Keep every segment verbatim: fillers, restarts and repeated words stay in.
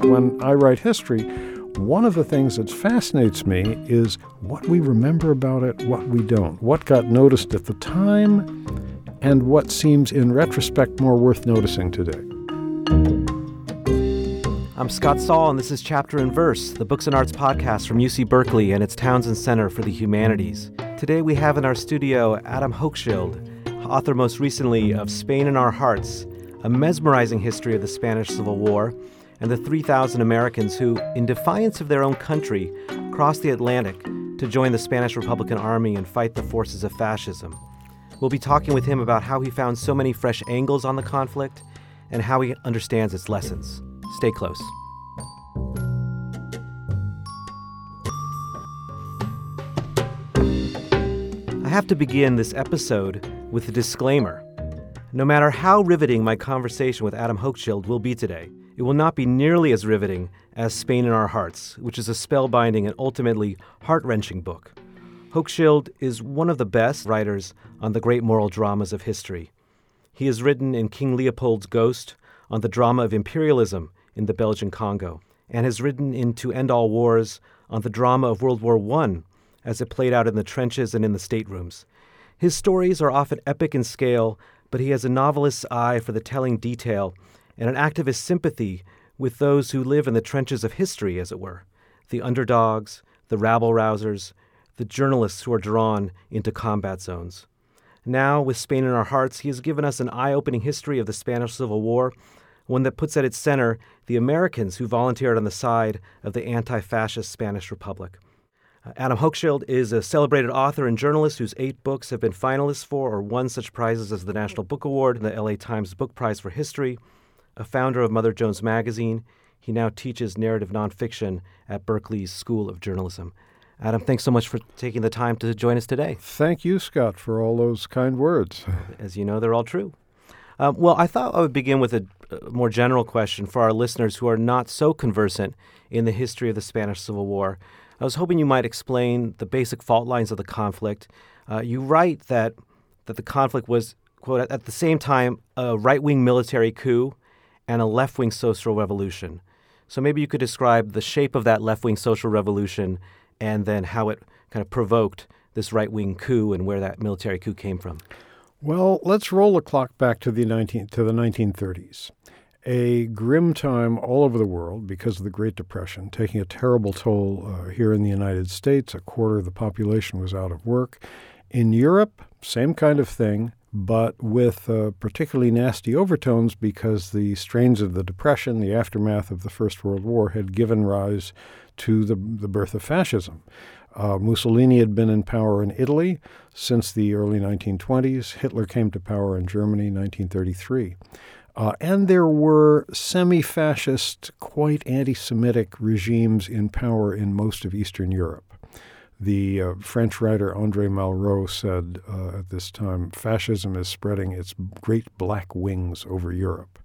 When I write history, one of the things that fascinates me is what we remember about it, what we don't, what got noticed at the time, and what seems in retrospect more worth noticing today. I'm Scott Saul, and this is Chapter and Verse, the Books and Arts podcast from U C Berkeley and its Townsend Center for the Humanities. Today we have in our studio Adam Hochschild, author most recently of Spain in Our Hearts, a mesmerizing history of the Spanish Civil War, and the three thousand Americans who, in defiance of their own country, crossed the Atlantic to join the Spanish Republican Army and fight the forces of fascism. We'll be talking with him about how he found so many fresh angles on the conflict and how he understands its lessons. Stay close. I have to begin this episode with a disclaimer. No matter how riveting my conversation with Adam Hochschild will be today, it will not be nearly as riveting as Spain in Our Hearts, which is a spellbinding and ultimately heart-wrenching book. Hochschild is one of the best writers on the great moral dramas of history. He has written in King Leopold's Ghost on the drama of imperialism in the Belgian Congo, and has written in To End All Wars on the drama of World War One as it played out in the trenches and in the staterooms. His stories are often epic in scale, but he has a novelist's eye for the telling detail and an activist sympathy with those who live in the trenches of history, as it were, the underdogs, the rabble-rousers, the journalists who are drawn into combat zones. Now, with Spain in Our Hearts, he has given us an eye-opening history of the Spanish Civil War, one that puts at its center the Americans who volunteered on the side of the anti-fascist Spanish Republic. Adam Hochschild is a celebrated author and journalist whose eight books have been finalists for or won such prizes as the National Book Award and the L A Times Book Prize for History. A founder of Mother Jones Magazine, he now teaches narrative nonfiction at Berkeley's School of Journalism. Adam, thanks so much for taking the time to join us today. Thank you, Scott, for all those kind words. As you know, they're all true. Um, well, I thought I would begin with a more general question for our listeners who are not so conversant in the history of the Spanish Civil War. I was hoping you might explain the basic fault lines of the conflict. Uh, you write that, that the conflict was, quote, at the same time, a right-wing military coup and a left-wing social revolution. So maybe you could describe the shape of that left-wing social revolution and then how it kind of provoked this right-wing coup and where that military coup came from. Well, let's roll the clock back to the nineteen to the nineteen thirties. A grim time all over the world because of the Great Depression, taking a terrible toll uh, here in the United States. A quarter of the population was out of work. In Europe, same kind of thing, but with uh, particularly nasty overtones because the strains of the Depression, the aftermath of the First World War, had given rise to the, the birth of fascism. Uh, Mussolini had been in power in Italy since the early nineteen twenties. Hitler came to power in Germany in nineteen thirty-three. Uh, and there were semi-fascist, quite anti-Semitic regimes in power in most of Eastern Europe. The uh, French writer André Malraux said uh, at this time, fascism is spreading its great black wings over Europe.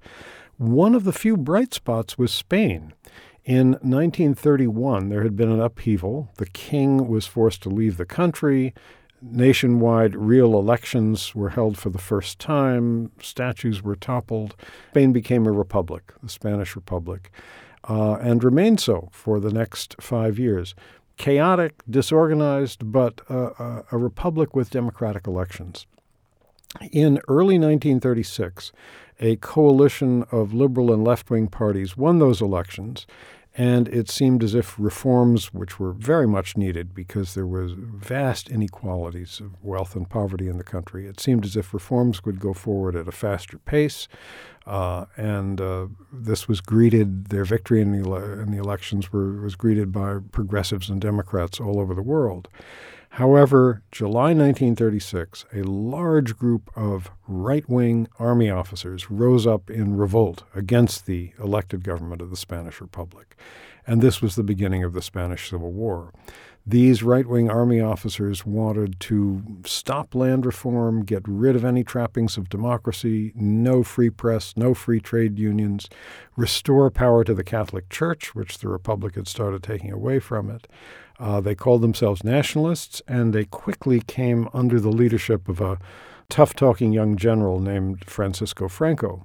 One of the few bright spots was Spain. In nineteen thirty-one, there had been an upheaval. The king was forced to leave the country. Nationwide real elections were held for the first time. Statues were toppled. Spain became a republic, the Spanish Republic, uh, and remained so for the next five years. Chaotic, disorganized, but uh, a republic with democratic elections. In early nineteen thirty-six, a coalition of liberal and left-wing parties won those elections, and it seemed as if reforms, which were very much needed because there was vast inequalities of wealth and poverty in the country, it seemed as if reforms would go forward at a faster pace. Uh, and uh, this was greeted, their victory in the, ele- in the elections were, was greeted by progressives and Democrats all over the world. However, July nineteen thirty-six, a large group of right-wing army officers rose up in revolt against the elected government of the Spanish Republic. And this was the beginning of the Spanish Civil War. These right-wing army officers wanted to stop land reform, get rid of any trappings of democracy, no free press, no free trade unions, restore power to the Catholic Church, which the Republic had started taking away from it. Uh, they called themselves nationalists, and they quickly came under the leadership of a tough-talking young general named Francisco Franco,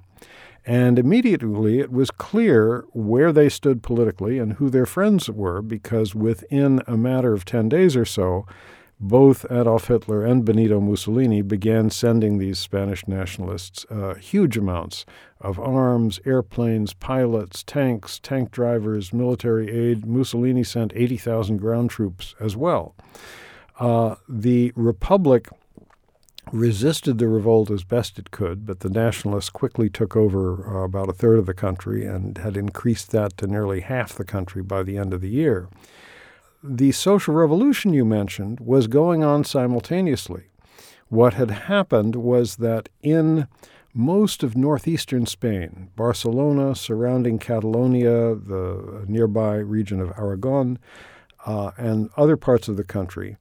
And immediately it was clear where they stood politically and who their friends were, because within a matter of ten days or so, both Adolf Hitler and Benito Mussolini began sending these Spanish nationalists uh, huge amounts of arms, airplanes, pilots, tanks, tank drivers, military aid. Mussolini sent eighty thousand ground troops as well. Uh, the Republic resisted the revolt as best it could, but the nationalists quickly took over uh, about a third of the country and had increased that to nearly half the country by the end of the year. The social revolution you mentioned was going on simultaneously. What had happened was that in most of northeastern Spain, Barcelona, surrounding Catalonia, the nearby region of Aragon, uh, and other parts of the country,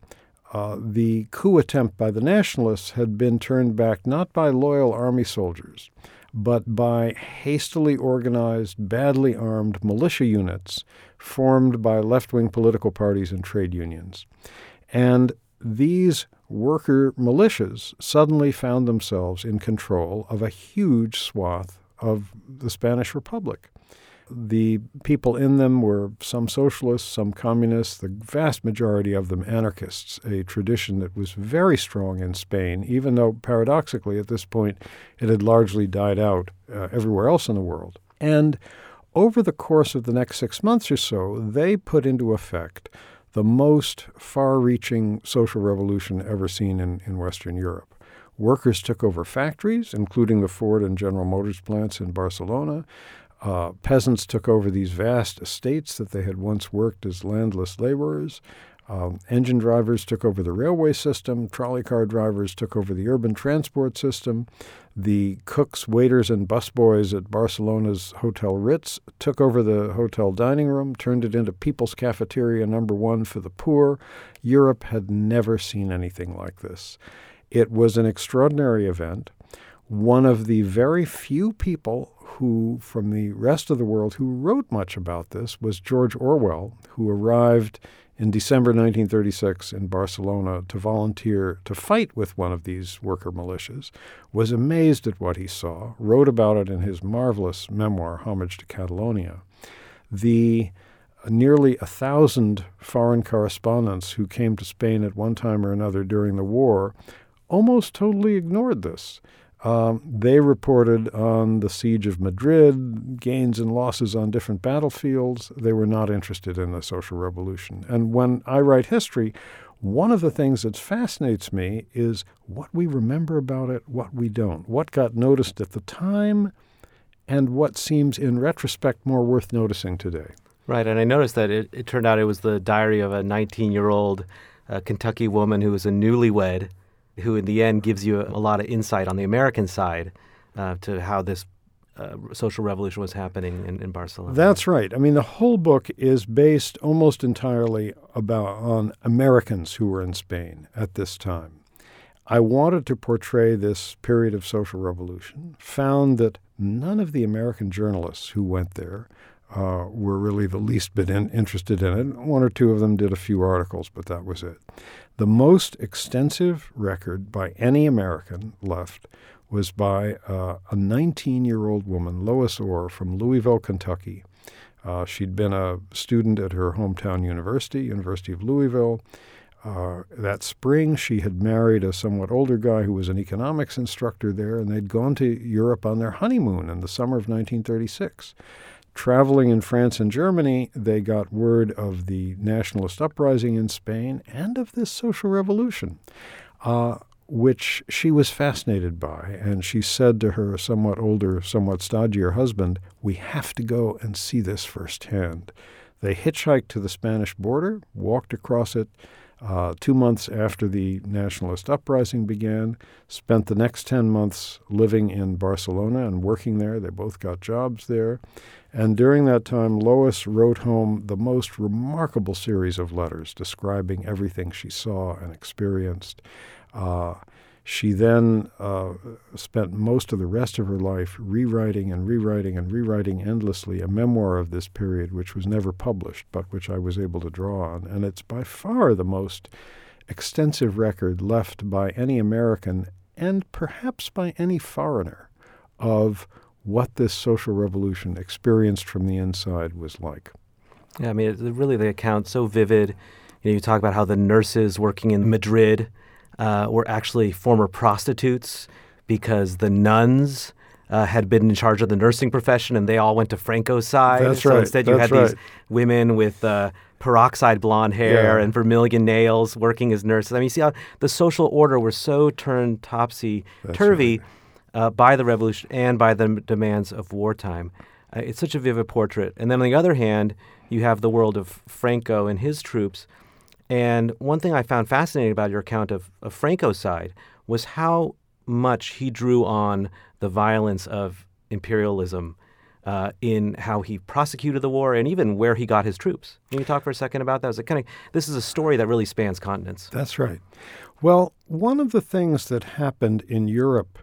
Uh, the coup attempt by the nationalists had been turned back not by loyal army soldiers, but by hastily organized, badly armed militia units formed by left-wing political parties and trade unions. And these worker militias suddenly found themselves in control of a huge swath of the Spanish Republic. The people in them were some socialists, some communists, the vast majority of them anarchists, a tradition that was very strong in Spain, even though paradoxically at this point it had largely died out uh, everywhere else in the world. And over the course of the next six months or so, they put into effect the most far-reaching social revolution ever seen in, in Western Europe. Workers took over factories, including the Ford and General Motors plants in Barcelona. Uh, peasants took over these vast estates that they had once worked as landless laborers. Um, engine drivers took over the railway system. Trolley car drivers took over the urban transport system. The cooks, waiters, and busboys at Barcelona's Hotel Ritz took over the hotel dining room, turned it into People's Cafeteria Number One for the poor. Europe had never seen anything like this. It was an extraordinary event. One of the very few people who, from the rest of the world, who wrote much about this was George Orwell, who arrived in December nineteen thirty-six in Barcelona to volunteer to fight with one of these worker militias, was amazed at what he saw, wrote about it in his marvelous memoir, Homage to Catalonia. The nearly a thousand foreign correspondents who came to Spain at one time or another during the war almost totally ignored this. Um, they reported on the siege of Madrid, gains and losses on different battlefields. They were not interested in the social revolution. And when I write history, one of the things that fascinates me is what we remember about it, what we don't, what got noticed at the time, and what seems in retrospect more worth noticing today. Right, and I noticed that it, it turned out it was the diary of a nineteen-year-old uh, Kentucky woman who was a newlywed, who in the end gives you a lot of insight on the American side uh, to how this uh, social revolution was happening in, in Barcelona. That's right. I mean, the whole book is based almost entirely about on Americans who were in Spain at this time. I wanted to portray this period of social revolution, found that none of the American journalists who went there uh, were really the least bit in, interested in it. One or two of them did a few articles, but that was it. The most extensive record by any American left was by uh, a nineteen-year-old woman, Lois Orr, from Louisville, Kentucky. Uh, she'd been a student at her hometown university, University of Louisville. Uh, that spring, she had married a somewhat older guy who was an economics instructor there, and they'd gone to Europe on their honeymoon in the summer of nineteen thirty-six. Traveling in France and Germany, they got word of the nationalist uprising in Spain and of this social revolution, uh, which she was fascinated by. And she said to her somewhat older, somewhat stodgier husband, "We have to go and see this firsthand." They hitchhiked to the Spanish border, walked across it uh, two months after the nationalist uprising began, spent the next ten months living in Barcelona and working there. They both got jobs there. And during that time, Lois wrote home the most remarkable series of letters describing everything she saw and experienced. Uh, she then uh, spent most of the rest of her life rewriting and rewriting and rewriting endlessly a memoir of this period, which was never published, but which I was able to draw on. And it's by far the most extensive record left by any American, and perhaps by any foreigner, of what this social revolution experienced from the inside was like. Yeah, I mean, it, really the account's so vivid. You know, you talk about how the nurses working in Madrid uh, were actually former prostitutes because the nuns uh, had been in charge of the nursing profession and they all went to Franco's side. That's so right. Instead, you That's had right. these women with uh, peroxide blonde hair yeah. and vermilion nails working as nurses. I mean, you see how the social order was so turned topsy-turvy right. uh, by the revolution and by the demands of wartime. Uh, it's such a vivid portrait. And then on the other hand, you have the world of Franco and his troops. And one thing I found fascinating about your account of, of Franco's side was how much he drew on the violence of imperialism uh, in how he prosecuted the war and even where he got his troops. Can you talk for a second about that? It was kind of, this is a story that really spans continents. That's right. Well, one of the things that happened in Europe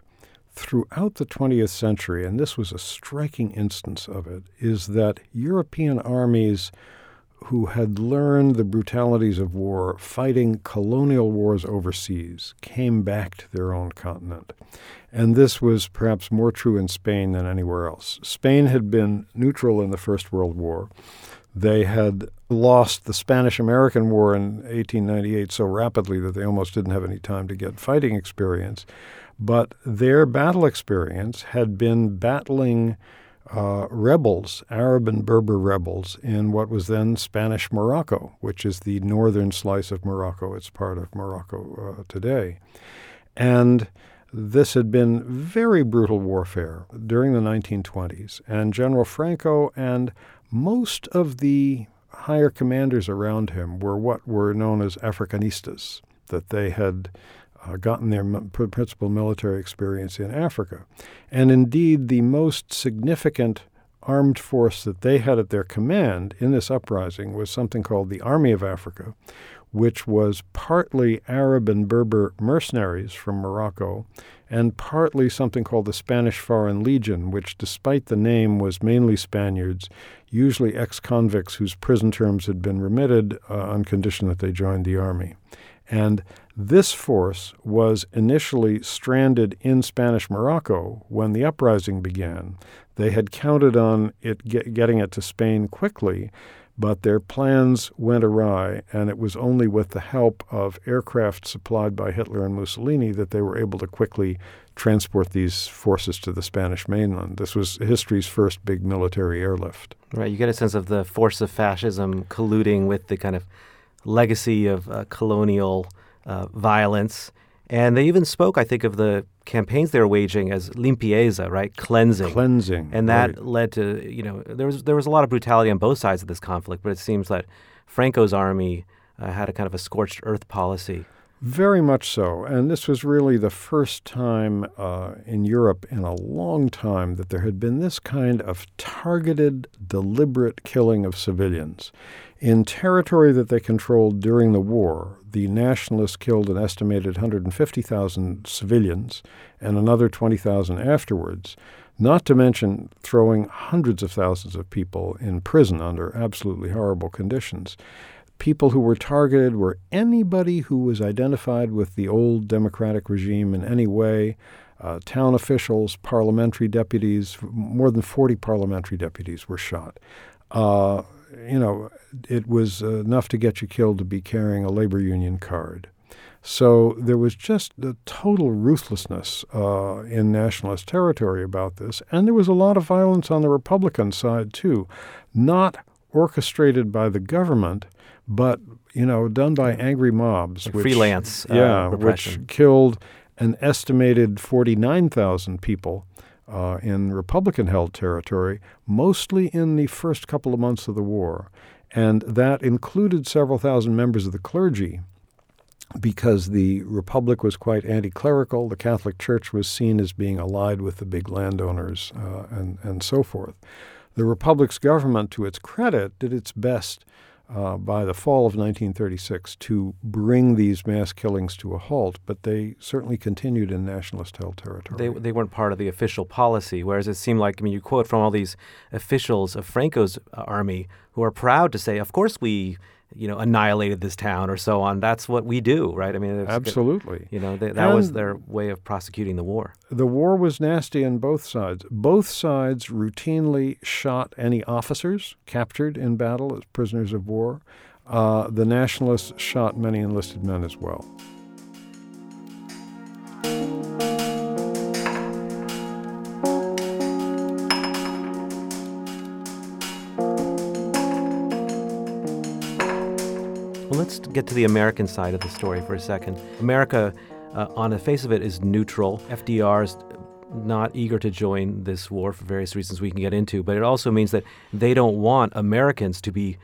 throughout the twentieth century, and this was a striking instance of it, is that European armies who had learned the brutalities of war fighting colonial wars overseas came back to their own continent. And this was perhaps more true in Spain than anywhere else. Spain had been neutral in the First World War. They had lost the Spanish-American War in eighteen ninety-eight so rapidly that they almost didn't have any time to get fighting experience. But their battle experience had been battling uh, rebels, Arab and Berber rebels, in what was then Spanish Morocco, which is the northern slice of Morocco. It's part of Morocco uh, today. And this had been very brutal warfare during the nineteen twenties. And General Franco and most of the higher commanders around him were what were known as Africanistas, that they had Uh, gotten their m- principal military experience in Africa. And indeed, the most significant armed force that they had at their command in this uprising was something called the Army of Africa, which was partly Arab and Berber mercenaries from Morocco and partly something called the Spanish Foreign Legion, which, despite the name, was mainly Spaniards, usually ex-convicts whose prison terms had been remitted uh, on condition that they joined the army. And this force was initially stranded in Spanish Morocco when the uprising began. They had counted on it get, getting it to Spain quickly, but their plans went awry, and it was only with the help of aircraft supplied by Hitler and Mussolini that they were able to quickly transport these forces to the Spanish mainland. This was history's first big military airlift. Right. You get a sense of the force of fascism colluding with the kind of legacy of uh, colonial uh, violence. And they even spoke, I think, of the campaigns they were waging as limpieza, right? Cleansing. Cleansing. And that right. led to, you know, there was there was a lot of brutality on both sides of this conflict, but it seems that Franco's army uh, had a kind of a scorched earth policy. Very much so. And this was really the first time uh, in Europe in a long time that there had been this kind of targeted, deliberate killing of civilians. In territory that they controlled during the war, the nationalists killed an estimated one hundred fifty thousand civilians and another twenty thousand afterwards, not to mention throwing hundreds of thousands of people in prison under absolutely horrible conditions. People who were targeted were anybody who was identified with the old democratic regime in any way, uh, town officials, parliamentary deputies. More than forty parliamentary deputies were shot. Uh, you know, it was enough to get you killed to be carrying a labor union card. So there was just a total ruthlessness uh, in nationalist territory about this. And there was a lot of violence on the Republican side, too, not orchestrated by the government, but, you know, done by angry mobs. Like which, freelance uh, yeah, repression. Which killed an estimated forty-nine thousand people uh, in Republican-held territory, mostly in the first couple of months of the war. And that included several thousand members of the clergy, because the Republic was quite anti-clerical. The Catholic Church was seen as being allied with the big landowners uh, and, and so forth. The Republic's government, to its credit, did its best Uh, by the fall of nineteen thirty-six to bring these mass killings to a halt, but they certainly continued in nationalist-held territory. They, they weren't part of the official policy, whereas it seemed like, I mean, you quote from all these officials of Franco's army who are proud to say, of course we you know, annihilated this town or so on. That's what we do, right? I mean, absolutely. You know, they, that and was their way of prosecuting the war. The war was nasty on both sides. Both sides routinely shot any officers captured in battle as prisoners of war. Uh, the Nationalists shot many enlisted men as well. Let's get to the American side of the story for a second. America, uh, on the face of it, is neutral. F D R is not eager to join this war for various reasons we can get into, but it also means that they don't want Americans to be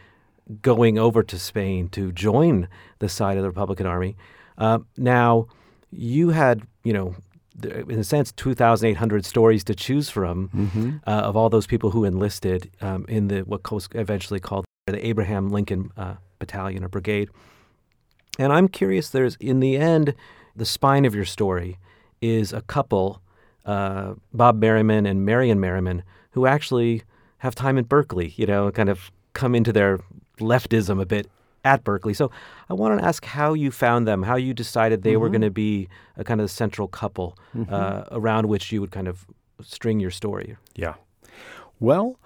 going over to Spain to join the side of the Republican Army. Uh, now, you had, you know, in a sense, two thousand eight hundred stories to choose from mm-hmm. uh, of all those people who enlisted um, in the what was eventually called the Abraham Lincoln uh battalion or brigade. And I'm curious, there's, in the end, the spine of your story is a couple, uh, Bob Merriman and Marion Merriman, who actually have time at Berkeley, you know, kind of come into their leftism a bit at Berkeley. So I want to ask how you found them, how you decided they mm-hmm. were going to be a kind of central couple mm-hmm. uh, around which you would kind of string your story. Yeah. Well,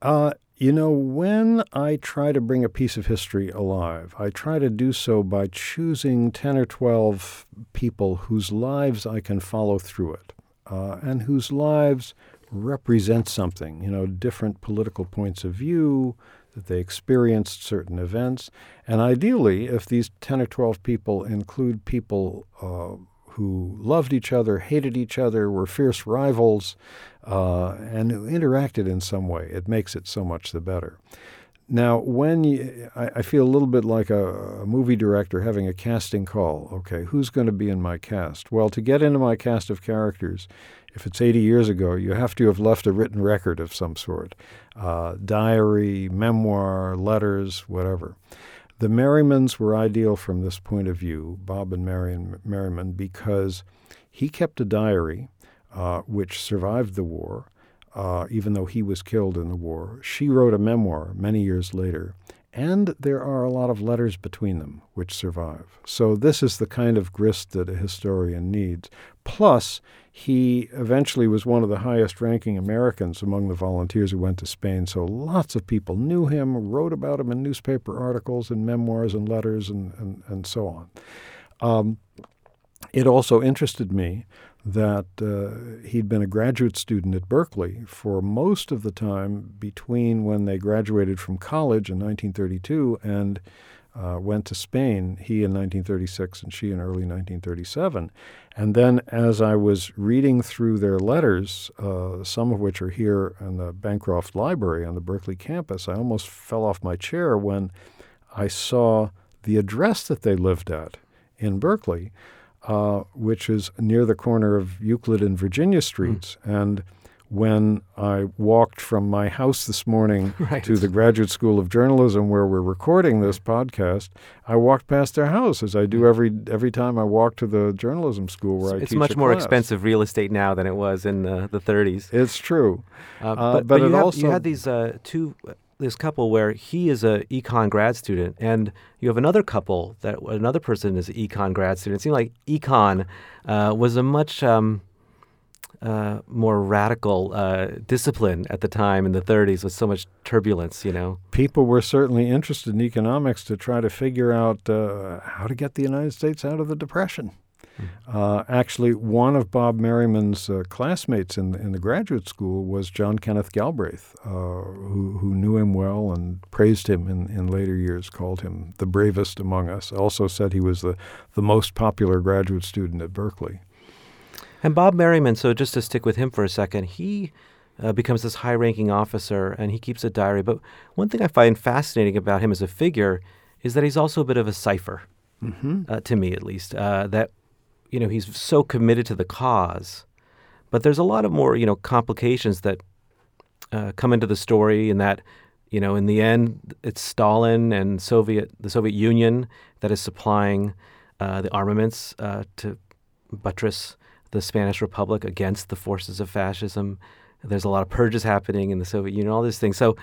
uh, You know, when I try to bring a piece of history alive, I try to do so by choosing ten or twelve people whose lives I can follow through it, uh, and whose lives represent something, you know, different political points of view, that they experienced certain events. And ideally, if these ten or twelve people include people uh, who loved each other, hated each other, were fierce rivals, uh, and who interacted in some way, it makes it so much the better. Now, when you, I, I feel a little bit like a, a movie director having a casting call. Okay, who's going to be in my cast? Well, to get into my cast of characters, if it's eighty years ago, you have to have left a written record of some sort, uh, diary, memoir, letters, whatever. The Merrimans were ideal from this point of view, Bob and Marion Merriman, because he kept a diary uh, which survived the war, uh, even though he was killed in the war. She wrote a memoir many years later, and there are a lot of letters between them which survive. So this is the kind of grist that a historian needs. Plus, he eventually was one of the highest-ranking Americans among the volunteers who went to Spain, so lots of people knew him, wrote about him in newspaper articles and memoirs and letters and, and, and so on. Um, it also interested me that uh, he'd been a graduate student at Berkeley for most of the time between when they graduated from college in nineteen thirty-two and uh, went to Spain, he in nineteen thirty-six and she in early nineteen thirty-seven. And then as I was reading through their letters, uh, some of which are here in the Bancroft Library on the Berkeley campus, I almost fell off my chair when I saw the address that they lived at in Berkeley, Uh, which is near the corner of Euclid and Virginia Streets. Mm. And when I walked from my house this morning right. to the Graduate School of Journalism where we're recording this podcast, I walked past their house, as I do every every time I walk to the journalism school where so I it's teach It's much a more class. Expensive real estate now than it was in uh, the thirties. It's true. Uh, but, uh, but, but you, it have, also you had these uh, two... this couple where he is a econ grad student, and you have another couple that another person is an econ grad student. It seemed like econ uh, was a much um, uh, more radical uh, discipline at the time in the thirties with so much turbulence, you know. People were certainly interested in economics to try to figure out uh, how to get the United States out of the Depression. Uh, actually, one of Bob Merriman's uh, classmates in the, in the graduate school was John Kenneth Galbraith, uh, who, who knew him well and praised him in, in later years, called him the bravest among us, also said he was the, the most popular graduate student at Berkeley. And Bob Merriman, so just to stick with him for a second, he uh, becomes this high-ranking officer and he keeps a diary. But one thing I find fascinating about him as a figure is that he's also a bit of a cipher, mm-hmm. uh, to me at least, uh, that you know, he's so committed to the cause, but there's a lot of more, you know, complications that uh, come into the story and that, you know, in the end, it's Stalin and Soviet, the Soviet Union that is supplying uh, the armaments uh, to buttress the Spanish Republic against the forces of fascism. There's a lot of purges happening in the Soviet Union, all these things. So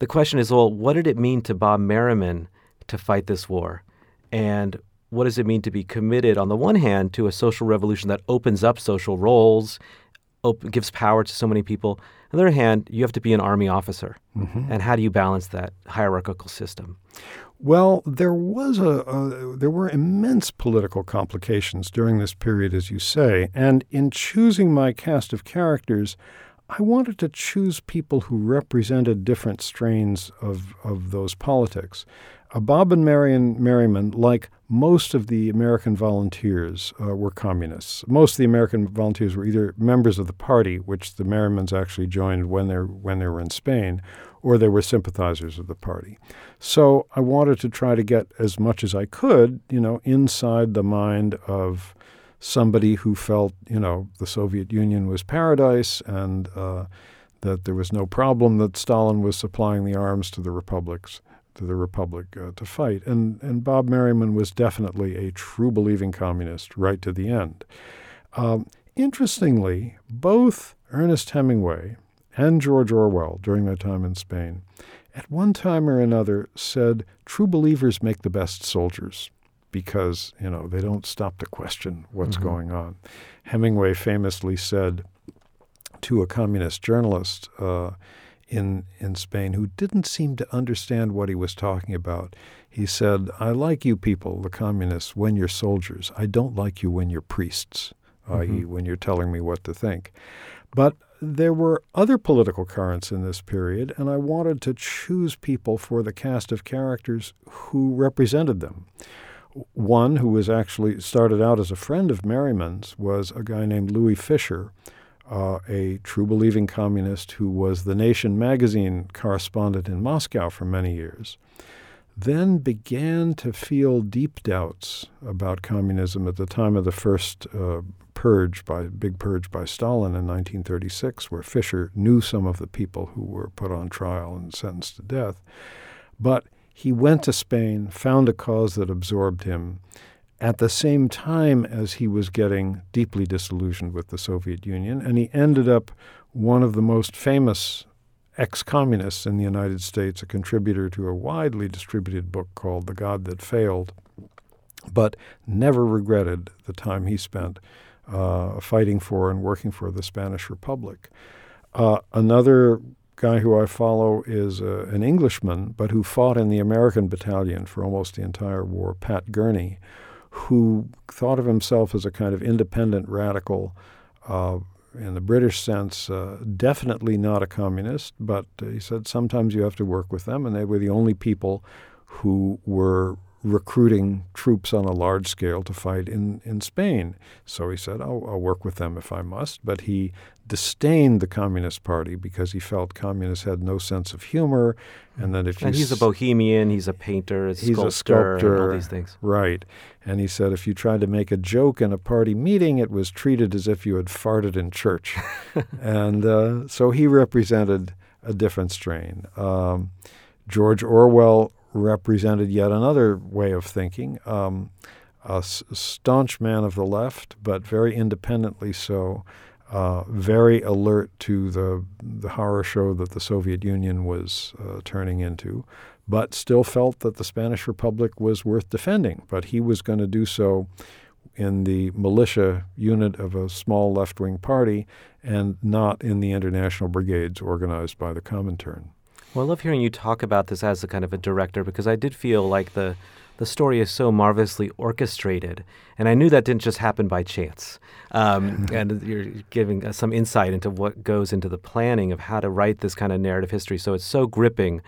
the question is, well, what did it mean to Bob Merriman to fight this war? And what does it mean to be committed, on the one hand, to a social revolution that opens up social roles, op- gives power to so many people? On the other hand, you have to be an army officer. Mm-hmm. And how do you balance that hierarchical system? Well, there was a, a there were immense political complications during this period, as you say. And in choosing my cast of characters, I wanted to choose people who represented different strains of, of those politics. Uh, Bob and Marion Merriman, like most of the American volunteers, uh, were communists. Most of the American volunteers were either members of the party, which the Merrimans actually joined when they when they were in Spain, or they were sympathizers of the party. So I wanted to try to get as much as I could, you know, inside the mind of somebody who felt, you know, the Soviet Union was paradise and uh, that there was no problem that Stalin was supplying the arms to the republics, to the republic uh, to fight. And and Bob Merriman was definitely a true-believing communist right to the end. Um, interestingly, both Ernest Hemingway and George Orwell during their time in Spain at one time or another said, true believers make the best soldiers, because, you know, they don't stop to question what's mm-hmm. going on. Hemingway famously said to a communist journalist uh, in in Spain who didn't seem to understand what he was talking about, he said, I like you people, the communists, when you're soldiers. I don't like you when you're priests, mm-hmm. that is when you're telling me what to think. But there were other political currents in this period, and I wanted to choose people for the cast of characters who represented them. One who was actually started out as a friend of Merriman's was a guy named Louis Fisher, uh, a true-believing communist who was the Nation magazine correspondent in Moscow for many years, then began to feel deep doubts about communism at the time of the first uh, purge, by big purge by Stalin in nineteen thirty-six, where Fisher knew some of the people who were put on trial and sentenced to death. But he went to Spain, found a cause that absorbed him, at the same time as he was getting deeply disillusioned with the Soviet Union, and he ended up one of the most famous ex-communists in the United States, a contributor to a widely distributed book called The God That Failed, but never regretted the time he spent uh, fighting for and working for the Spanish Republic. Uh, another guy who I follow is uh, an Englishman, but who fought in the American battalion for almost the entire war, Pat Gurney, who thought of himself as a kind of independent radical, uh, in the British sense, uh, definitely not a communist, but uh, he said sometimes you have to work with them, and they were the only people who were recruiting troops on a large scale to fight in, in Spain. So he said, I'll, I'll work with them if I must. But he disdained the Communist Party because he felt communists had no sense of humor. And that if you and he's s- a bohemian, he's a painter, a he's sculptor, a sculptor, all these things. Right. And he said, if you tried to make a joke in a party meeting, it was treated as if you had farted in church. and uh, so he represented a different strain. Um, George Orwell represented yet another way of thinking, um, a s- staunch man of the left, but very independently so, uh, very alert to the, the horror show that the Soviet Union was uh, turning into, but still felt that the Spanish Republic was worth defending. But he was going to do so in the militia unit of a small left-wing party and not in the international brigades organized by the Comintern. Well, I love hearing you talk about this as a kind of a director, because I did feel like the, the story is so marvelously orchestrated. And I knew that didn't just happen by chance. Um, and you're giving us some insight into what goes into the planning of how to write this kind of narrative history. So it's so gripping,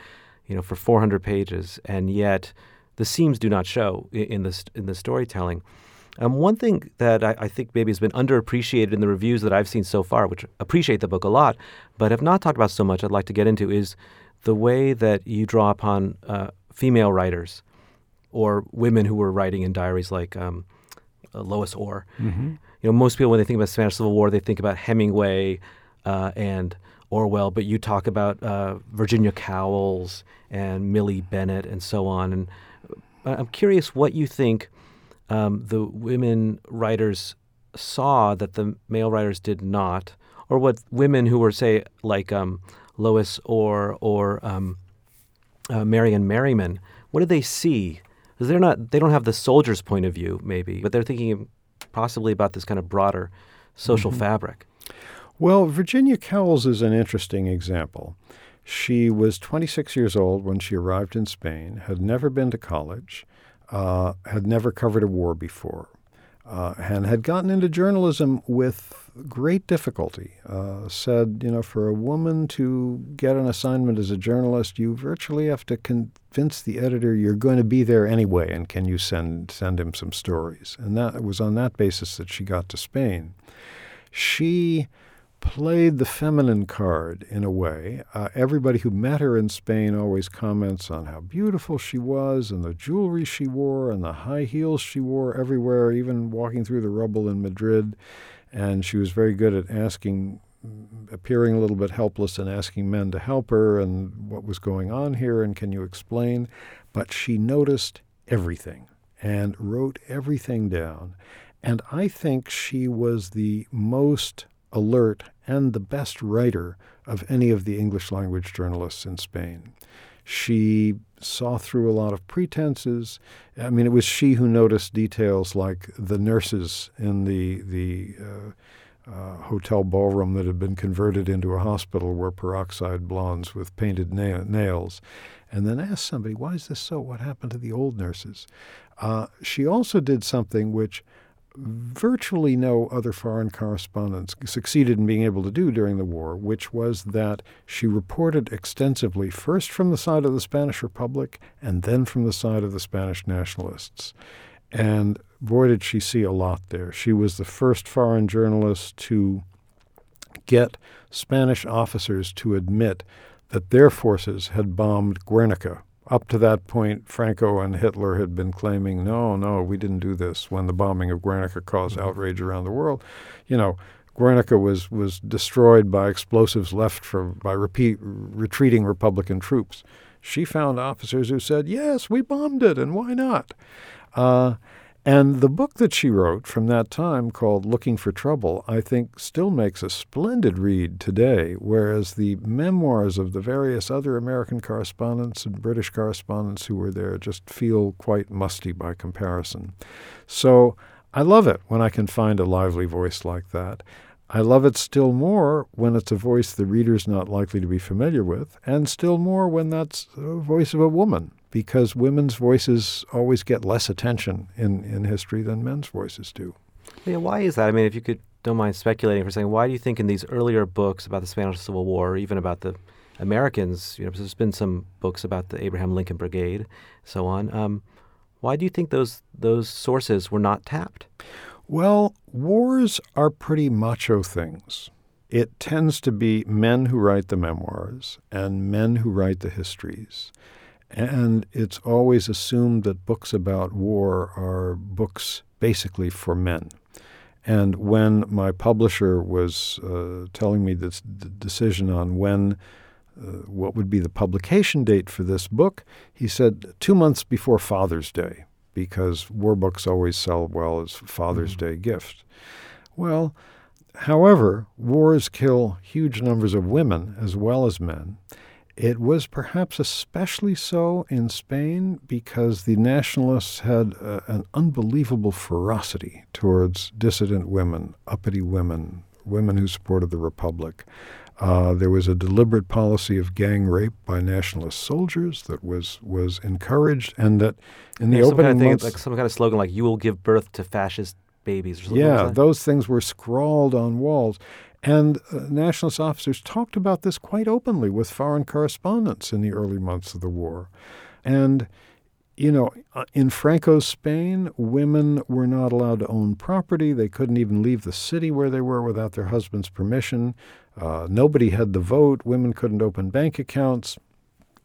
you know, for four hundred pages. And yet the seams do not show in the, in the storytelling. Um, one thing that I, I think maybe has been underappreciated in the reviews that I've seen so far, which appreciate the book a lot, but have not talked about so much I'd like to get into, is the way that you draw upon uh, female writers or women who were writing in diaries like um, uh, Lois Orr. Mm-hmm. You know, most people, when they think about Spanish Civil War, they think about Hemingway uh, and Orwell, but you talk about uh, Virginia Cowles and Millie Bennett and so on. And I'm curious what you think um, the women writers saw that the male writers did not, or what women who were, say, like um, Lois Orr or um, uh, Marion Merriman, what do they see? Because they're not, they don't have the soldier's point of view, maybe, but they're thinking possibly about this kind of broader social mm-hmm. fabric. Well, Virginia Cowles is an interesting example. She was twenty-six years old when she arrived in Spain, had never been to college, uh, had never covered a war before, uh, and had gotten into journalism with great difficulty. Uh, said, you know, for a woman to get an assignment as a journalist, you virtually have to convince the editor you're going to be there anyway, and can you send send him some stories? And that it was on that basis that she got to Spain. She played the feminine card in a way. Uh, everybody who met her in Spain always comments on how beautiful she was and the jewelry she wore and the high heels she wore everywhere, even walking through the rubble in Madrid. And she was very good at asking, appearing a little bit helpless and asking men to help her and what was going on here and can you explain? But she noticed everything and wrote everything down. And I think she was the most alert and the best writer of any of the English language journalists in Spain. She saw through a lot of pretenses. I mean, it was she who noticed details like the nurses in the the uh, uh, hotel ballroom that had been converted into a hospital were peroxide blondes with painted na- nails, and then asked somebody, why is this so? What happened to the old nurses? Uh, she also did something which virtually no other foreign correspondents succeeded in being able to do during the war, which was that she reported extensively first from the side of the Spanish Republic and then from the side of the Spanish nationalists. And boy, did she see a lot there. She was the first foreign journalist to get Spanish officers to admit that their forces had bombed Guernica. Up to that point, Franco and Hitler had been claiming, no, no, we didn't do this, when the bombing of Guernica caused outrage around the world. You know, Guernica was was destroyed by explosives left from by repeat, retreating Republican troops. She found officers who said, yes, we bombed it, and why not? Uh, and the book that she wrote from that time called Looking for Trouble, I think, still makes a splendid read today, whereas the memoirs of the various other American correspondents and British correspondents who were there just feel quite musty by comparison. So I love it when I can find a lively voice like that. I love it still more when it's a voice the reader's not likely to be familiar with, and still more when that's the voice of a woman, because women's voices always get less attention in, in history than men's voices do. Yeah, why is that? I mean, if you could, don't mind speculating for a second, why do you think in these earlier books about the Spanish Civil War, or even about the Americans, you know, there's been some books about the Abraham Lincoln Brigade, so on, um, why do you think those those sources were not tapped? Well, wars are pretty macho things. It tends to be men who write the memoirs and men who write the histories. And it's always assumed that books about war are books basically for men. And when my publisher was uh, telling me this the decision on when, uh, what would be the publication date for this book, he said two months before Father's Day, because war books always sell well as Father's mm-hmm. Day gift. Well, however, wars kill huge numbers of women as well as men. It was perhaps especially so in Spain because the nationalists had uh, an unbelievable ferocity towards dissident women, uppity women, women who supported the Republic. Uh, there was a deliberate policy of gang rape by nationalist soldiers that was, was encouraged, and that in the There's opening some kind of thing, months, like some kind of slogan like, you will give birth to fascist babies or something. Yeah, like that. Those things were scrawled on walls. And uh, nationalist officers talked about this quite openly with foreign correspondents in the early months of the war. And, you know, in Franco's Spain, women were not allowed to own property. They couldn't even leave the city where they were without their husband's permission. Uh, nobody had the vote. Women couldn't open bank accounts.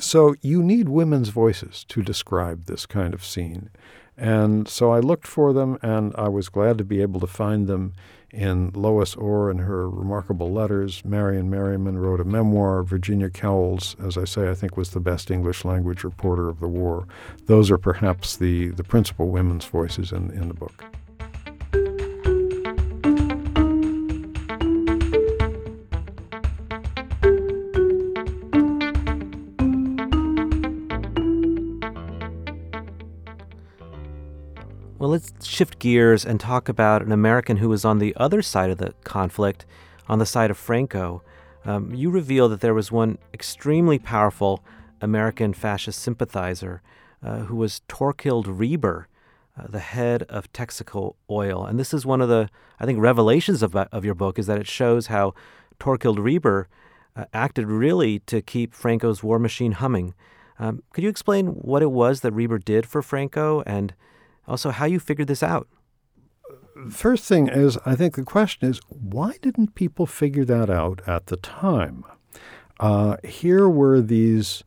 So you need women's voices to describe this kind of scene. And so I looked for them, and I was glad to be able to find them in Lois Orr and her remarkable letters. Marion Merriman wrote a memoir. Virginia Cowles, as I say, I think was the best English language reporter of the war. Those are perhaps the, the principal women's voices in, in the book. Well, let's shift gears and talk about an American who was on the other side of the conflict, on the side of Franco. Um, you reveal that there was one extremely powerful American fascist sympathizer uh, who was Torkild Rieber, uh, the head of Texaco Oil. And this is one of the, I think, revelations of, of your book, is that it shows how Torkild Rieber uh, acted really to keep Franco's war machine humming. Um, could you explain what it was that Rieber did for Franco, and also how you figured this out? First thing is, I think the question is, why didn't people figure that out at the time? Uh, here were these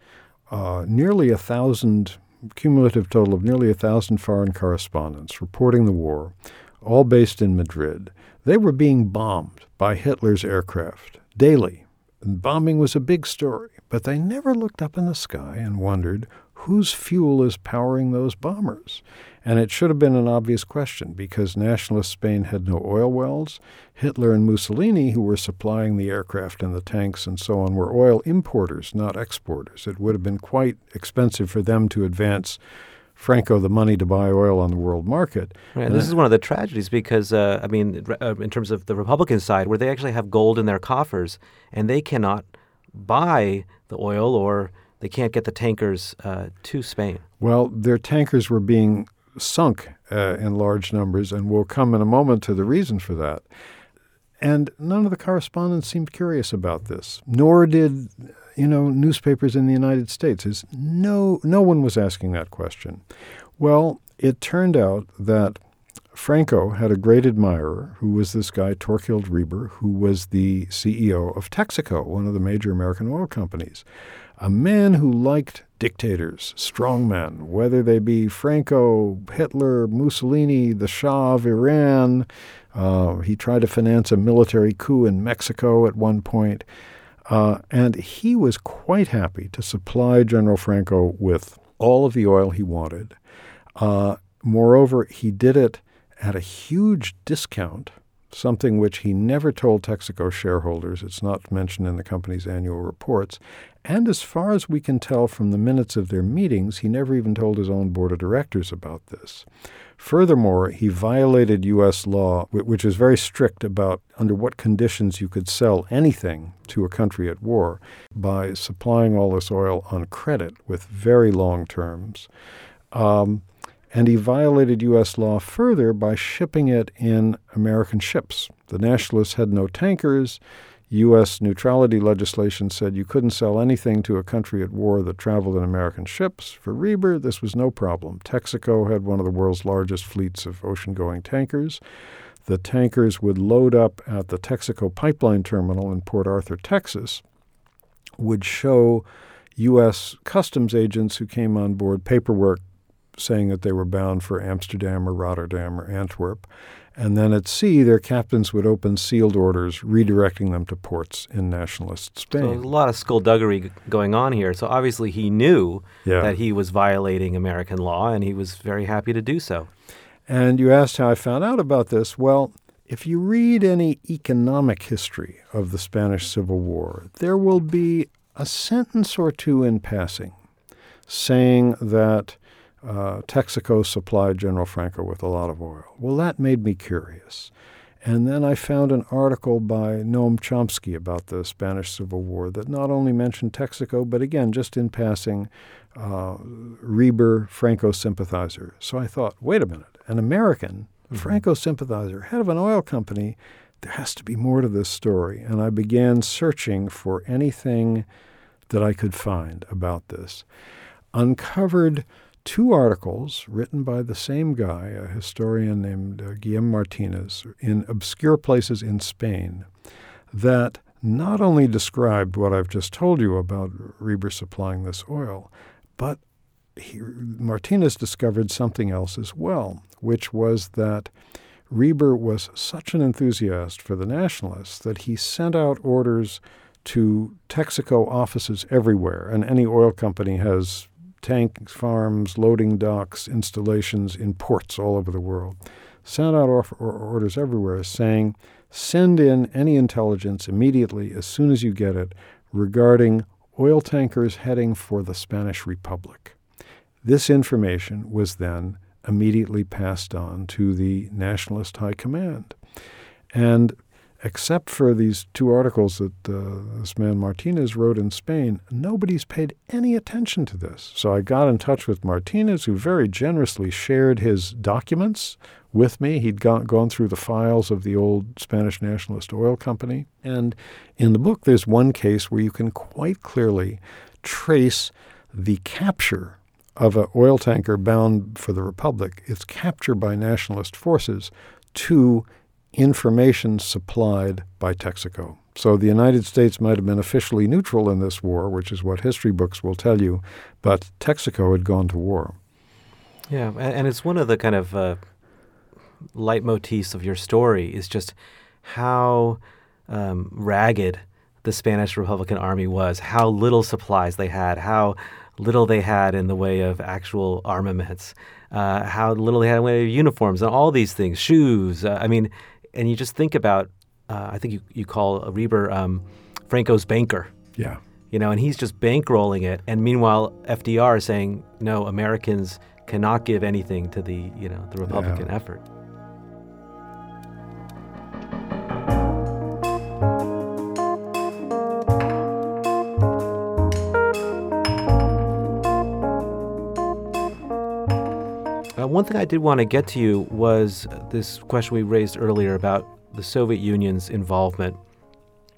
uh, nearly a thousand, cumulative total of nearly a thousand foreign correspondents reporting the war, all based in Madrid. They were being bombed by Hitler's aircraft daily. And bombing was a big story, but they never looked up in the sky and wondered, whose fuel is powering those bombers? And it should have been an obvious question, because nationalist Spain had no oil wells. Hitler and Mussolini, who were supplying the aircraft and the tanks and so on, were oil importers, not exporters. It would have been quite expensive for them to advance Franco the money to buy oil on the world market. Right, and this uh, is one of the tragedies, because, uh, I mean, in terms of the Republican side, where they actually have gold in their coffers, and they cannot buy the oil, or they can't get the tankers uh, to Spain. Well, their tankers were being sunk uh, in large numbers, and we'll come in a moment to the reason for that. And none of the correspondents seemed curious about this, nor did, you know, newspapers in the United States. Is no, no one was asking that question. Well, it turned out that Franco had a great admirer, who was this guy, Torkild Rieber, who was the C E O of Texaco, one of the major American oil companies, a man who liked dictators, strongmen, whether they be Franco, Hitler, Mussolini, the Shah of Iran. Uh, he tried to finance a military coup in Mexico at one point. Uh, and he was quite happy to supply General Franco with all of the oil he wanted. Uh, moreover, he did it at a huge discount, something which he never told Texaco shareholders. It's not mentioned in the company's annual reports. And as far as we can tell from the minutes of their meetings, he never even told his own board of directors about this. Furthermore, he violated U S law, which is very strict about under what conditions you could sell anything to a country at war, by supplying all this oil on credit with very long terms. Um, And he violated U S law further by shipping it in American ships. The Nationalists had no tankers. U S neutrality legislation said you couldn't sell anything to a country at war that traveled in American ships. For Rieber, this was no problem. Texaco had one of the world's largest fleets of ocean-going tankers. The tankers would load up at the Texaco pipeline terminal in Port Arthur, Texas, would show U S customs agents who came on board paperwork saying that they were bound for Amsterdam or Rotterdam or Antwerp. And then at sea, their captains would open sealed orders redirecting them to ports in nationalist Spain. So a lot of skullduggery going on here. So obviously he knew yeah. that he was violating American law, and he was very happy to do so. And you asked how I found out about this. Well, if you read any economic history of the Spanish Civil War, there will be a sentence or two in passing saying that Uh, Texaco supplied General Franco with a lot of oil. Well, that made me curious. And then I found an article by Noam Chomsky about the Spanish Civil War that not only mentioned Texaco, but again, just in passing, uh, Rieber, Franco sympathizer. So I thought, wait a minute, an American, mm-hmm. Franco sympathizer, head of an oil company, there has to be more to this story. And I began searching for anything that I could find about this. Uncovered two articles written by the same guy, a historian named uh, Guillermo Martinez, in obscure places in Spain, that not only described what I've just told you about Rieber supplying this oil, but he, Martinez discovered something else as well, which was that Rieber was such an enthusiast for the nationalists that he sent out orders to Texaco offices everywhere, and any oil company has tanks, farms, loading docks, installations in ports all over the world, sent out or- or orders everywhere saying, send in any intelligence immediately as soon as you get it regarding oil tankers heading for the Spanish Republic. This information was then immediately passed on to the Nationalist High Command. And except for these two articles that uh, this man Martinez wrote in Spain, nobody's paid any attention to this. So I got in touch with Martinez, who very generously shared his documents with me. He'd gone, gone through the files of the old Spanish Nationalist Oil Company. And in the book, there's one case where you can quite clearly trace the capture of an oil tanker bound for the Republic, its capture by nationalist forces, to information supplied by Texaco. So the United States might have been officially neutral in this war, which is what history books will tell you, but Texaco had gone to war. Yeah, and it's one of the kind of uh, leitmotifs of your story is just how um, ragged the Spanish Republican Army was, how little supplies they had, how little they had in the way of actual armaments, uh, how little they had in the way of uniforms and all these things, shoes. Uh, I mean, and you just think about, uh, I think you, you call Rieber um, Franco's banker. Yeah. You know, and he's just bankrolling it. And meanwhile, F D R is saying, no, Americans cannot give anything to the, you know, the Republican yeah. effort. One thing I did want to get to you was this question we raised earlier about the Soviet Union's involvement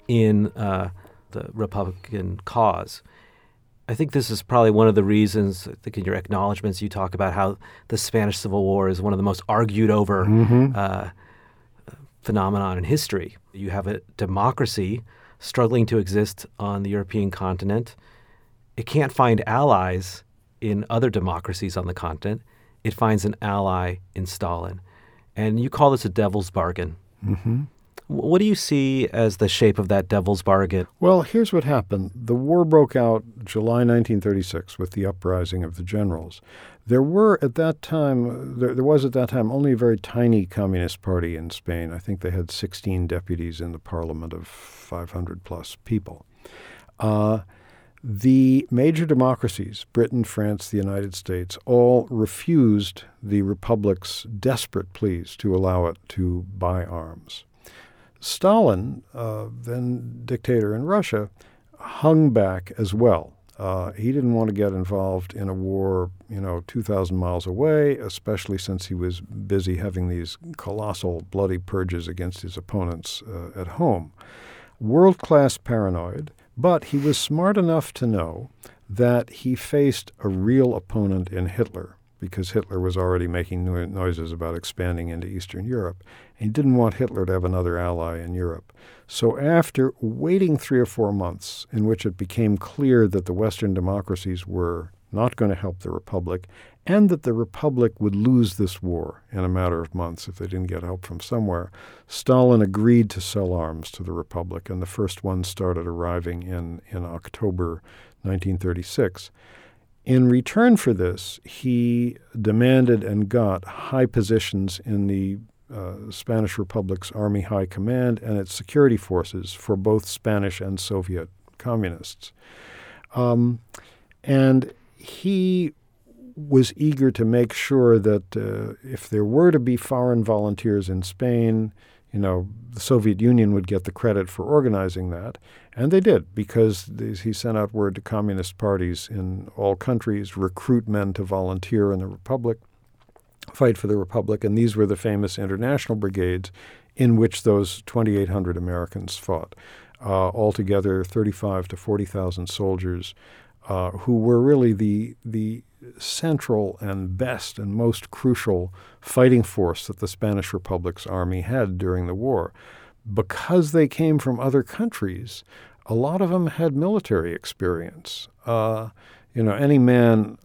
in uh, the Republican cause. I think this is probably one of the reasons, I think in your acknowledgments, you talk about how the Spanish Civil War is one of the most argued over mm-hmm. uh, phenomenon in history. You have a democracy struggling to exist on the European continent. It can't find allies in other democracies on the continent. It finds an ally in Stalin. And you call this a devil's bargain. Mm-hmm. What do you see as the shape of that devil's bargain? Well, here's what happened. The war broke out July nineteen thirty-six with the uprising of the generals. There were at that time, there, there was at that time only a very tiny communist party in Spain. I think they had sixteen deputies in the parliament of five hundred plus people. Uh, The major democracies, Britain, France, the United States, all refused the Republic's desperate pleas to allow it to buy arms. Stalin, uh, then dictator in Russia, hung back as well. Uh, he didn't want to get involved in a war, you know, two thousand miles away, especially since he was busy having these colossal bloody purges against his opponents uh, at home. World-class paranoid. But he was smart enough to know that he faced a real opponent in Hitler, because Hitler was already making noises about expanding into Eastern Europe. He didn't want Hitler to have another ally in Europe. So after waiting three or four months in which it became clear that the Western democracies were not going to help the Republic and that the Republic would lose this war in a matter of months if they didn't get help from somewhere, Stalin agreed to sell arms to the Republic, and the first ones started arriving in, in October nineteen thirty-six. In return for this, he demanded and got high positions in the uh, Spanish Republic's Army High Command and its security forces for both Spanish and Soviet communists. Um, and he was eager to make sure that uh, if there were to be foreign volunteers in Spain, you know, the Soviet Union would get the credit for organizing that. And they did, because he sent out word to communist parties in all countries, recruit men to volunteer in the Republic, fight for the Republic. And these were the famous international brigades in which those twenty-eight hundred Americans fought. Uh, altogether, thirty-five to forty thousand soldiers uh, who were really the the central and best and most crucial fighting force that the Spanish Republic's army had during the war. Because they came from other countries, a lot of them had military experience. Uh, you know, any man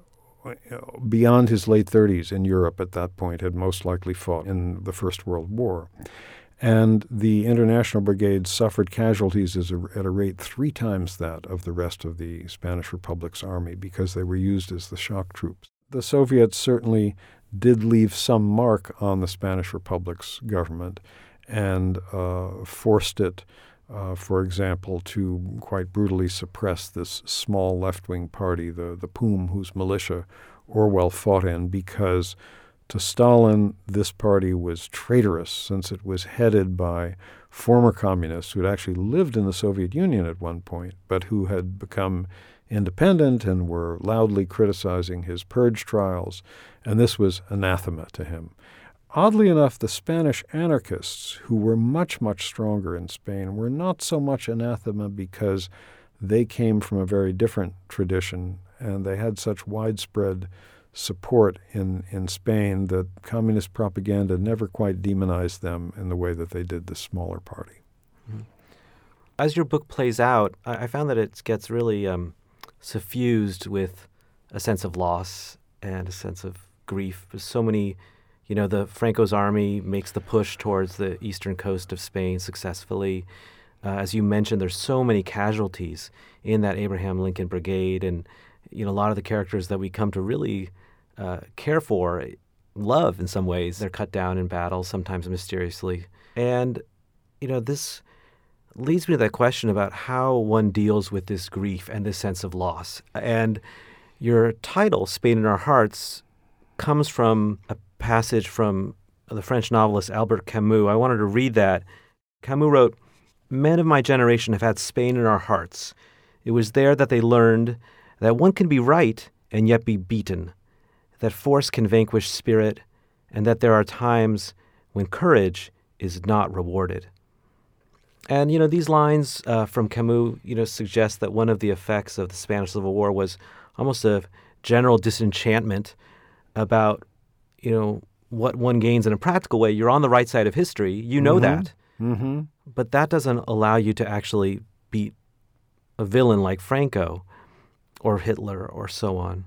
beyond his late thirties in Europe at that point had most likely fought in the First World War. And the International Brigade suffered casualties as a, at a rate three times that of the rest of the Spanish Republic's army because they were used as the shock troops. The Soviets certainly did leave some mark on the Spanish Republic's government and uh, forced it, uh, for example, to quite brutally suppress this small left-wing party, the, the POUM, whose militia Orwell fought in because To Stalin, this party was traitorous since it was headed by former communists who had actually lived in the Soviet Union at one point, but who had become independent and were loudly criticizing his purge trials, and this was anathema to him. Oddly enough, the Spanish anarchists, who were much, much stronger in Spain, were not so much anathema because they came from a very different tradition, and they had such widespread support in, in Spain that communist propaganda never quite demonized them in the way that they did the smaller party. As your book plays out, I found that it gets really um, suffused with a sense of loss and a sense of grief. There's so many, you know, the Franco's army makes the push towards the eastern coast of Spain successfully. Uh, as you mentioned, there's so many casualties in that Abraham Lincoln Brigade, and you know, a lot of the characters that we come to really uh, care for, love in some ways, they're cut down in battle, sometimes mysteriously. And, you know, this leads me to that question about how one deals with this grief and this sense of loss. And your title, Spain in Our Hearts, comes from a passage from the French novelist Albert Camus. I wanted to read that. Camus wrote, "Men of my generation have had Spain in our hearts. It was there that they learned that one can be right and yet be beaten, that force can vanquish spirit, and that there are times when courage is not rewarded." And, you know, these lines uh, from Camus, you know, suggest that one of the effects of the Spanish Civil War was almost a general disenchantment about, you know, what one gains in a practical way. You're on the right side of history. You know mm-hmm. that. Mm-hmm. But that doesn't allow you to actually beat a villain like Franco or Hitler, or so on.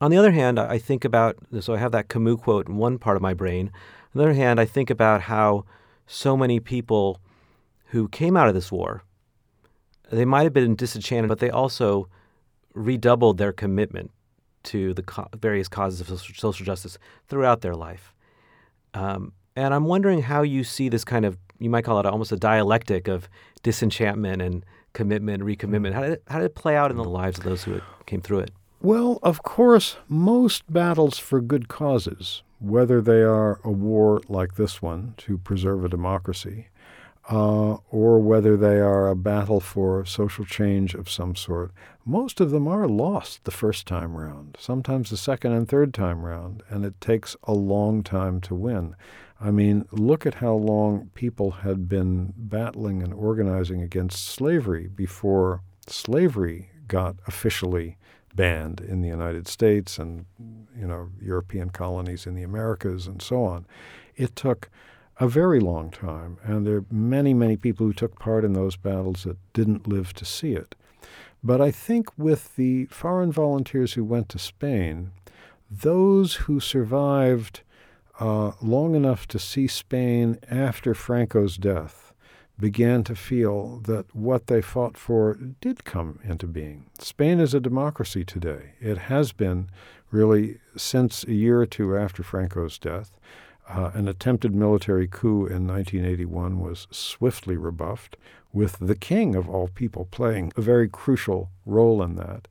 On the other hand, I think about, so I have that Camus quote in one part of my brain. On the other hand, I think about how so many people who came out of this war, they might have been disenchanted, but they also redoubled their commitment to the co- various causes of social justice throughout their life. Um, and I'm wondering how you see this kind of, you might call it almost a dialectic of disenchantment and commitment, recommitment. How did it, how did it play out in the lives of those who came through it? Well, of course, most battles for good causes, whether they are a war like this one to preserve a democracy, uh, or whether they are a battle for social change of some sort, most of them are lost the first time round, sometimes the second and third time round, and it takes a long time to win. I mean, look at how long people had been battling and organizing against slavery before slavery got officially banned in the United States and, you know, European colonies in the Americas and so on. It took a very long time, and there are many, many people who took part in those battles that didn't live to see it. But I think with the foreign volunteers who went to Spain, those who survived Uh, long enough to see Spain after Franco's death began to feel that what they fought for did come into being. Spain is a democracy today. It has been really since a year or two after Franco's death. Uh, an attempted military coup in nineteen eighty-one was swiftly rebuffed, with the king of all people playing a very crucial role in that.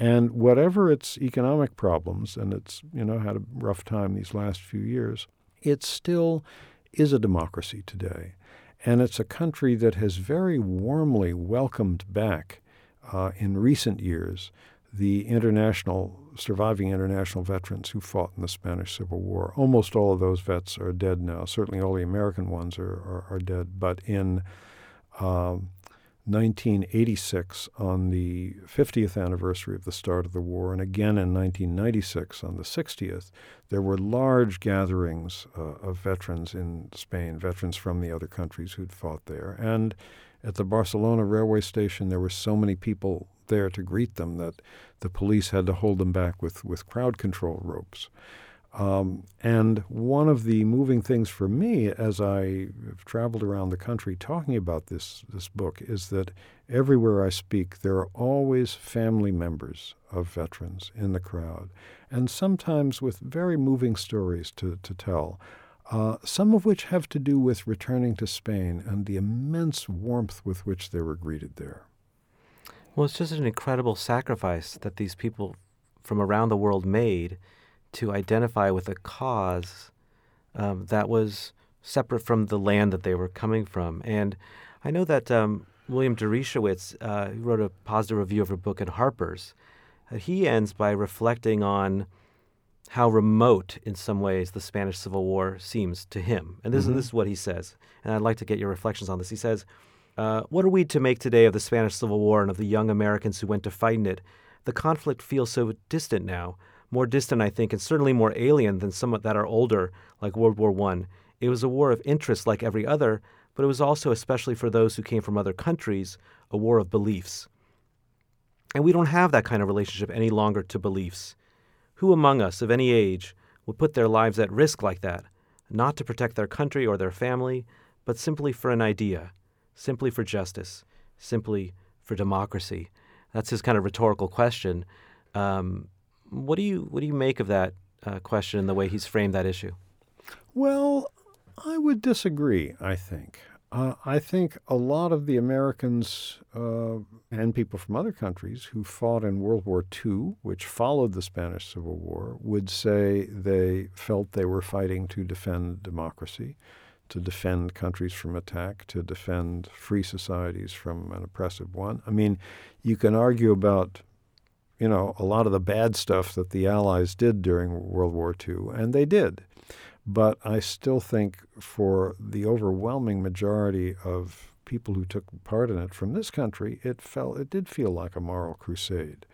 And whatever its economic problems, and it's, you know, had a rough time these last few years, it still is a democracy today. And it's a country that has very warmly welcomed back uh, in recent years the international, surviving international veterans who fought in the Spanish Civil War. Almost all of those vets are dead now. Certainly all the American ones are, are, are dead. But in Uh, nineteen eighty-six on the fiftieth anniversary of the start of the war, and again in nineteen ninety-six on the sixtieth, there were large gatherings uh, of veterans in Spain, veterans from the other countries who'd fought there. And at the Barcelona railway station, there were so many people there to greet them that the police had to hold them back with, with crowd control ropes. Um, and one of the moving things for me as I have traveled around the country talking about this, this book is that everywhere I speak, there are always family members of veterans in the crowd, and sometimes with very moving stories to, to tell, uh, some of which have to do with returning to Spain and the immense warmth with which they were greeted there. Well, it's just an incredible sacrifice that these people from around the world made to identify with a cause um, that was separate from the land that they were coming from. And I know that um, William Deresiewicz uh, wrote a positive review of her book in Harper's. Uh, he ends by reflecting on how remote, in some ways, the Spanish Civil War seems to him. And this, mm-hmm. this is what he says, and I'd like to get your reflections on this. He says, uh, what are we to make today of the Spanish Civil War and of the young Americans who went to fight in it? The conflict feels so distant now, more distant, I think, and certainly more alien than some that are older, like World War One. It was a war of interest like every other, but it was also, especially for those who came from other countries, a war of beliefs. And we don't have that kind of relationship any longer to beliefs. Who among us of any age would put their lives at risk like that, not to protect their country or their family, but simply for an idea, simply for justice, simply for democracy? That's his kind of rhetorical question. Um, what do you what do you make of that uh, question and the way he's framed that issue? Well, I would disagree, I think. Uh, I think a lot of the Americans uh, and people from other countries who fought in World War Two, which followed the Spanish Civil War, would say they felt they were fighting to defend democracy, to defend countries from attack, to defend free societies from an oppressive one. I mean, you can argue about, you know, a lot of the bad stuff that the Allies did during World War Two, and they did. But I still think for the overwhelming majority of people who took part in it from this country, it felt it did feel like a moral crusade.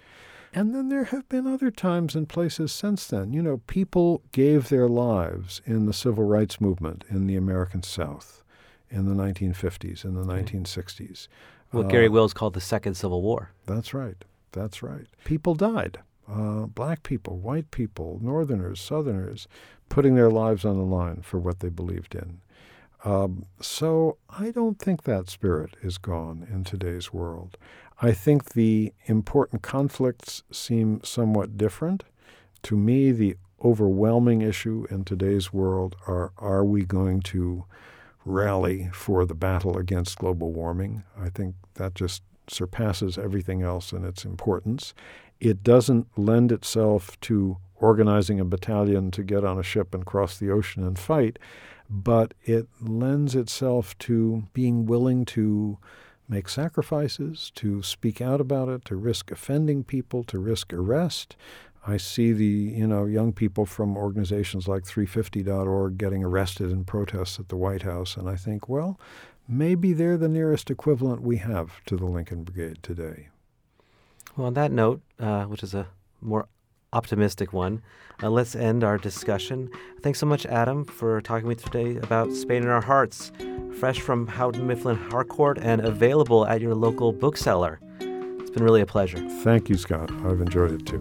And then there have been other times and places since then. You know, people gave their lives in the civil rights movement in the American South in the nineteen fifties, in the nineteen sixties. What uh, Gary Wills called the Second Civil War. That's right. That's right. People died. Uh, black people, white people, Northerners, Southerners, putting their lives on the line for what they believed in. Um, so I don't think that spirit is gone in today's world. I think the important conflicts seem somewhat different. To me, the overwhelming issue in today's world are, are we going to rally for the battle against global warming? I think that just surpasses everything else in its importance. It doesn't lend itself to organizing a battalion to get on a ship and cross the ocean and fight, but it lends itself to being willing to make sacrifices, to speak out about it, to risk offending people, to risk arrest. I see the, you know, young people from organizations like three fifty dot org getting arrested in protests at the White House, and I think, well, maybe they're the nearest equivalent we have to the Lincoln Brigade today. Well, on that note, uh, which is a more optimistic one, uh, let's end our discussion. Thanks so much, Adam, for talking with me today about Spain in Our Hearts, fresh from Houghton Mifflin Harcourt and available at your local bookseller. It's been really a pleasure. Thank you, Scott. I've enjoyed it, too.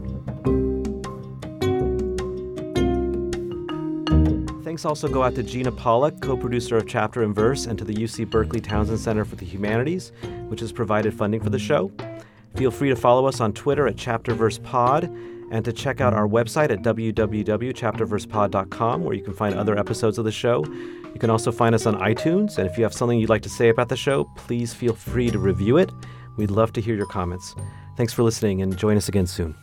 Thanks also go out to Gina Pollock, co-producer of Chapter and Verse, and to the U C Berkeley Townsend Center for the Humanities, which has provided funding for the show. Feel free to follow us on Twitter at ChapterVersePod and to check out our website at w w w dot chapter verse pod dot com, where you can find other episodes of the show. You can also find us on iTunes, and if you have something you'd like to say about the show, please feel free to review it. We'd love to hear your comments. Thanks for listening, and join us again soon.